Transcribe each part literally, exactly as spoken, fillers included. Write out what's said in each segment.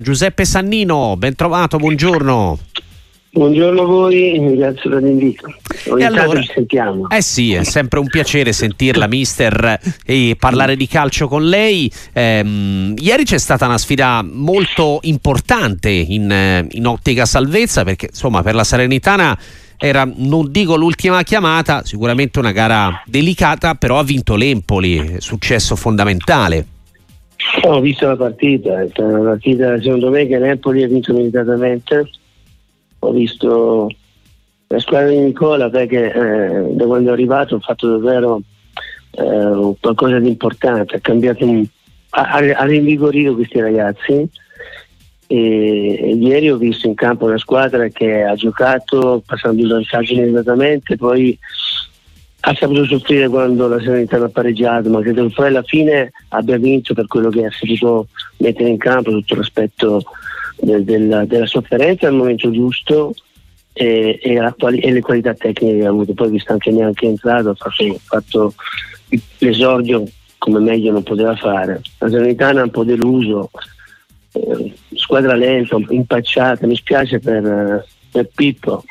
Giuseppe Sannino, ben trovato, buongiorno. Buongiorno a voi, grazie per l'invito. Ogni e allora, ci sentiamo. Eh sì, è sempre un piacere sentirla, mister, e parlare di calcio con lei. Ehm, ieri c'è stata una sfida molto importante in, in ottica salvezza, perché insomma per la Salernitana era, non dico l'ultima chiamata, sicuramente una gara delicata, però ha vinto l'Empoli, successo fondamentale. Ho oh, visto la partita, è una partita secondo me che l'Empoli ha vinto meritatamente. Ho visto la squadra di Nicola perché eh, da quando è arrivato ha fatto davvero eh, qualcosa di importante, ha cambiato, ha, ha rinvigorito questi ragazzi e, e ieri ho visto in campo una squadra che ha giocato passando il vantaggio immediatamente, poi ha saputo soffrire quando la Salernitana ha pareggiato, ma credo che poi alla fine abbia vinto per quello che ha saputo mettere in campo, tutto l'aspetto del, del, della sofferenza al momento giusto e, e, la, e le qualità tecniche che ha avuto. Poi visto anche neanche entrato, ha fatto, fatto l'esordio come meglio non poteva fare. La Salernitana è un po' deluso, eh, squadra lenta, impacciata, mi spiace per, per Pippo,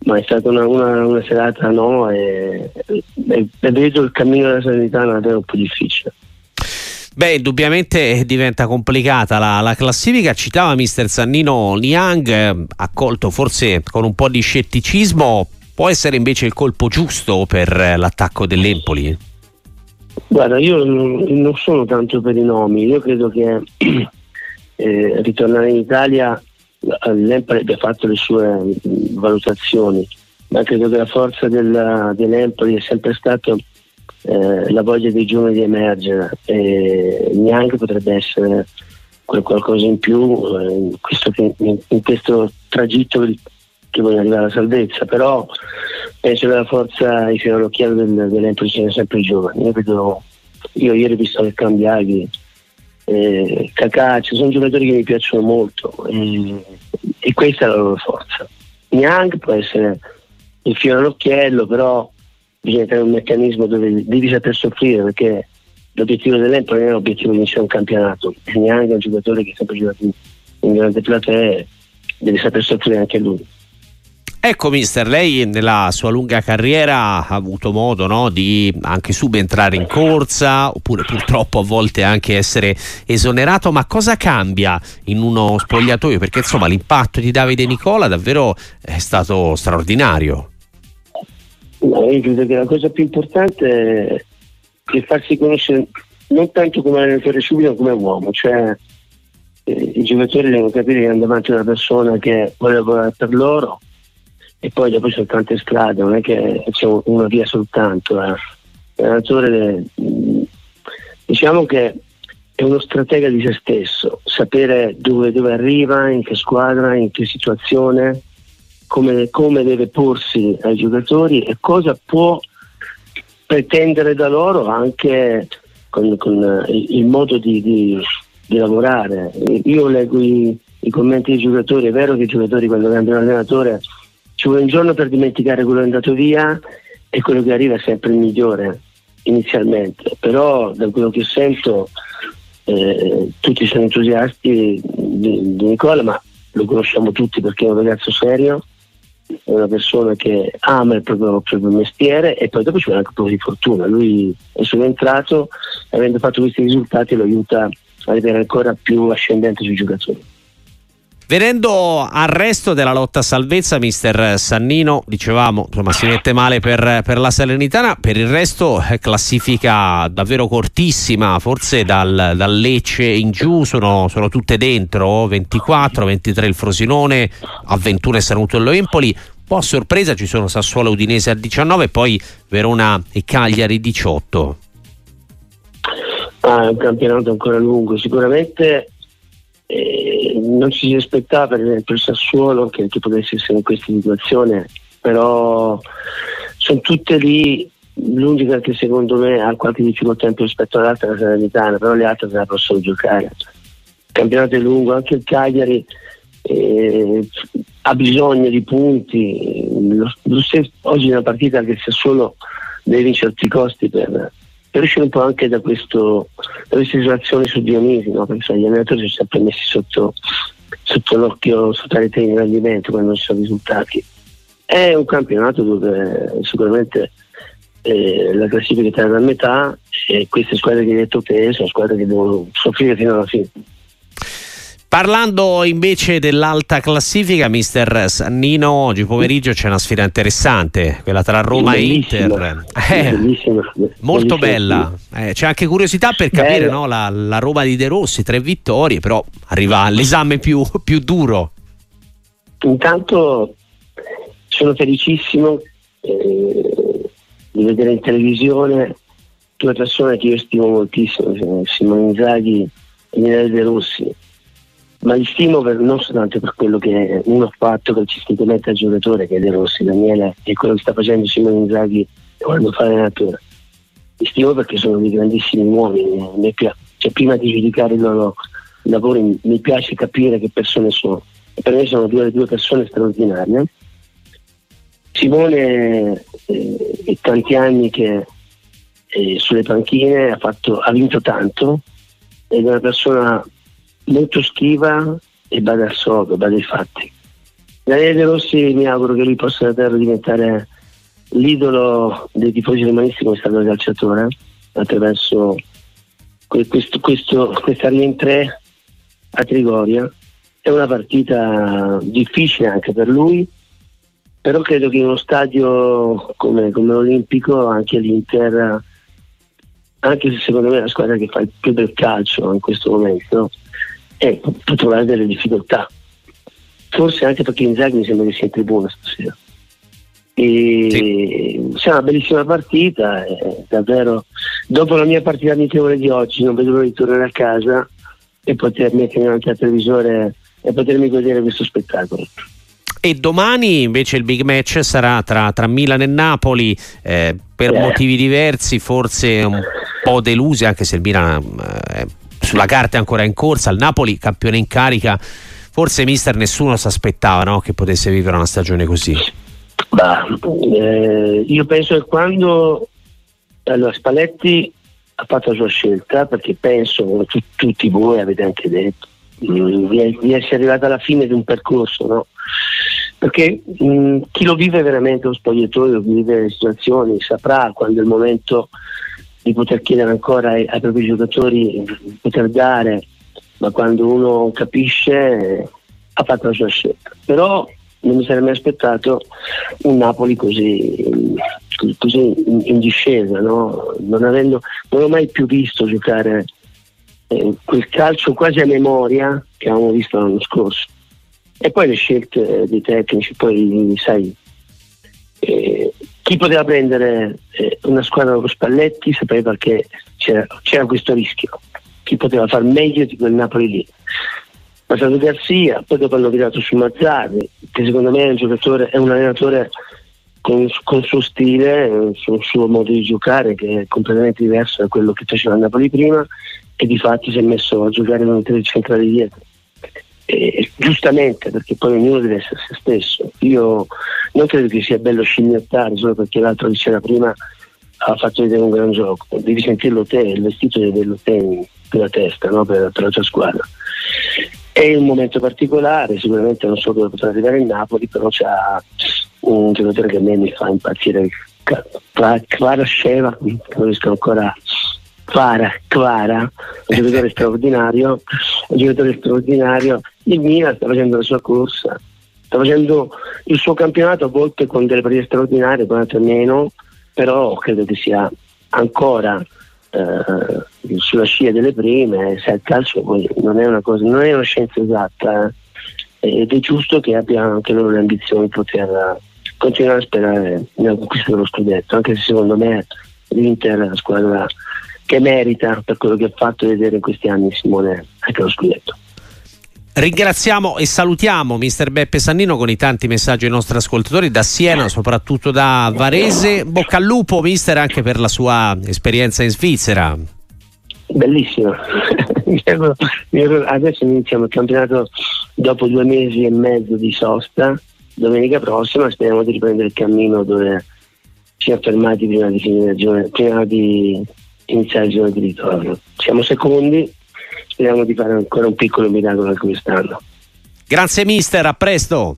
ma è stata una, una, una serata no e, e, e vedo il cammino della Salernitana davvero un po' difficile. Beh, indubbiamente diventa complicata la, la classifica. Citava mister Sannino Niang, accolto forse con un po' di scetticismo, può essere invece il colpo giusto per l'attacco dell'Empoli? Guarda, io non sono tanto per i nomi, io credo che eh, ritornare in Italia l'Empoli abbia fatto le sue valutazioni, ma credo che la forza del, dell'Empoli è sempre stata eh, la voglia dei giovani di emergere e neanche potrebbe essere quel qualcosa in più eh, in, questo, in, in questo tragitto che voglio arrivare alla salvezza, però penso che la forza e l'occhiello del, dell'Empoli siano sempre i giovani. Io vedo, io ieri ho visto che cambiavi Eh, Cacà, ci sono giocatori che mi piacciono molto eh, e questa è la loro forza. Niang può essere il fiore all'occhiello, però bisogna creare un meccanismo dove devi saper soffrire, perché l'obiettivo dell'Empoli non è l'obiettivo di iniziare un campionato. Niang è un giocatore che è sempre giocato in grande platea, deve saper soffrire anche lui. Ecco mister, lei nella sua lunga carriera ha avuto modo, no, di anche subentrare in corsa oppure purtroppo a volte anche essere esonerato, ma cosa cambia in uno spogliatoio? Perché insomma l'impatto di Davide Nicola davvero è stato straordinario. No, io credo che la cosa più importante è farsi conoscere non tanto come allenatore subito ma come uomo, cioè eh, i giocatori devono capire che hanno davanti una persona che vuole lavorare per loro. E poi dopo ci sono tante strade, non è che c'è una via soltanto. Eh. L'allenatore, diciamo che è uno stratega di se stesso, sapere dove, dove arriva, in che squadra, in che situazione, come, come deve porsi ai giocatori e cosa può pretendere da loro anche con, con il modo di, di, di lavorare. Io leggo i, i commenti dei giocatori, è vero che i giocatori quando cambiano allenatore ci vuole un giorno per dimenticare quello che è andato via e quello che arriva è sempre il migliore inizialmente, però da quello che sento eh, tutti sono entusiasti di, di Nicola, ma lo conosciamo tutti perché è un ragazzo serio, è una persona che ama il proprio, il proprio mestiere e poi dopo ci vuole anche un po' di fortuna. Lui è subentrato e avendo fatto questi risultati lo aiuta a vedere ancora più ascendente sui giocatori. Venendo al resto della lotta a salvezza, mister Sannino, dicevamo, insomma, si mette male per, per la Salernitana, per il resto classifica davvero cortissima, forse dal, dal Lecce in giù sono, sono tutte dentro, ventiquattro ventitré il Frosinone, a ventuno è saluto l'Empoli, un po' a sorpresa ci sono Sassuolo e Udinese a diciannove, poi Verona e Cagliari diciotto. Ah, è un campionato ancora lungo, sicuramente. Eh, non ci si aspettava per esempio il Sassuolo che, che potesse essere in questa situazione, però sono tutte lì, l'unica che secondo me ha qualche difficoltà in più rispetto all'altra è la Salernitana, però le altre se la possono giocare. Il campionato è lungo, anche il Cagliari eh, ha bisogno di punti, lo, lo stesso, oggi è una partita che il Sassuolo deve vincere a tutti i costi per, per uscire un po' anche da, questo, da questa situazione su Dionisi, no? Perché gli allenatori sono sempre messi sotto, sotto l'occhio, sotto la di rendimento quando ci sono risultati. È un campionato dove sicuramente eh, la classifica è tagliata a metà e queste squadre che hai detto te sono squadre che devono soffrire fino alla fine. Parlando invece dell'alta classifica, mister Sannino, oggi pomeriggio c'è una sfida interessante, quella tra Roma bellissima, e Inter. Eh, bellissima, molto bellissima. bella. Eh, c'è anche curiosità per capire, no, la, la Roma di De Rossi, tre vittorie, però arriva all'esame più, più duro. Intanto sono felicissimo eh, di vedere in televisione due persone che io stimo moltissimo, Simone Inzaghi e Daniele De Rossi. Ma li stimo per, non soltanto per quello che uno ha fatto calcisticamente al giocatore, che è De Rossi, Daniele, e quello che sta facendo Simone Inzaghi quando fa allenatore. Li stimo perché sono dei grandissimi uomini, mi piace, cioè, prima di giudicare il loro lavoro mi piace capire che persone sono, e per me sono due, due persone straordinarie. Simone eh, è tanti anni che eh, sulle panchine ha, fatto, ha vinto tanto, ed è una persona molto schiva e bada al sodo, bada ai fatti. Daniele De Rossi, mi auguro che lui possa davvero diventare l'idolo dei tifosi romanisti come è stato il calciatore, attraverso questo, questo, questa rientrée a Trigoria. È una partita difficile anche per lui, però credo che in uno stadio come, come l'Olimpico anche l'Inter, anche se secondo me è la squadra che fa il più bel calcio in questo momento, e può trovare delle difficoltà, forse anche perché Inzaghi mi sembra che sia in tribuna stasera e sì. C'è una bellissima partita, eh, davvero. Dopo la mia partita amichevole di oggi non vedo l'ora di tornare a casa e poter mettere davanti al televisore e potermi godere questo spettacolo. E domani invece il big match sarà tra, tra Milan e Napoli, eh, per eh. motivi diversi, forse un po' delusi, anche se il Milan eh, sulla carta è ancora in corsa, il Napoli campione in carica. Forse, mister, nessuno si aspettava, no, che potesse vivere una stagione così. Bah, eh, io penso che quando allora, Spalletti ha fatto la sua scelta, perché penso, come tu, tutti voi avete anche detto, di, di essere arrivato alla fine di un percorso, no? Perché mh, chi lo vive veramente, lo spogliatoio, chi vive le situazioni, saprà quando è il momento di poter chiedere ancora ai, ai propri giocatori di poter dare, ma quando uno capisce eh, ha fatto la sua scelta. Però non mi sarei mai aspettato un Napoli così, così in, in discesa, no? Non avendo, non ho mai più visto giocare eh, quel calcio quasi a memoria che avevamo visto l'anno scorso. E poi le scelte eh, dei tecnici, poi sai... Eh, Chi poteva prendere una squadra con Spalletti sapeva che c'era, c'era questo rischio. Chi poteva far meglio di quel Napoli lì? Ma stato Garcia, poi dopo hanno tirato su Mazzarri, che secondo me è un giocatore, è un allenatore con il suo stile, il suo, suo modo di giocare, che è completamente diverso da quello che faceva a Napoli prima, e di fatti si è messo a giocare con tre centrali dietro. E, giustamente, perché poi ognuno deve essere se stesso. Io non credo che sia bello scimmiottare solo perché l'altro diceva prima ha fatto vedere un gran gioco, devi sentirlo te, il vestito deve averlo te per la testa, no? per, per la tua squadra. È un momento particolare, sicuramente non so dove potrà arrivare il Napoli, però c'è un giocatore che a me mi fa impazzire, Kvaratskhelia, non riesco ancora Kvara, Kvara, un giocatore straordinario, un giocatore straordinario. Il Milan sta facendo la sua corsa, sta facendo il suo campionato, a volte con delle partite straordinarie, con altre meno, però credo che sia ancora eh, sulla scia delle prime. Se il calcio poi non è una cosa, non è una scienza esatta, eh, ed è giusto che abbiano anche loro le ambizioni di poter continuare a sperare nella conquista dello scudetto, anche se secondo me l'Inter è la squadra che merita, per quello che ha fatto vedere in questi anni Simone anche lo scudetto. Ringraziamo e salutiamo mister Beppe Sannino con i tanti messaggi ai nostri ascoltatori da Siena, soprattutto da Varese. Bocca al lupo, mister, anche per la sua esperienza in Svizzera. Bellissimo. Adesso iniziamo il campionato dopo due mesi e mezzo di sosta, domenica prossima speriamo di riprendere il cammino dove ci siamo fermati prima di finire la giornata, prima di iniziare il giorno di ritorno. Siamo secondi, speriamo di fare ancora un piccolo miracolo anche quest'anno. Grazie mister, a presto.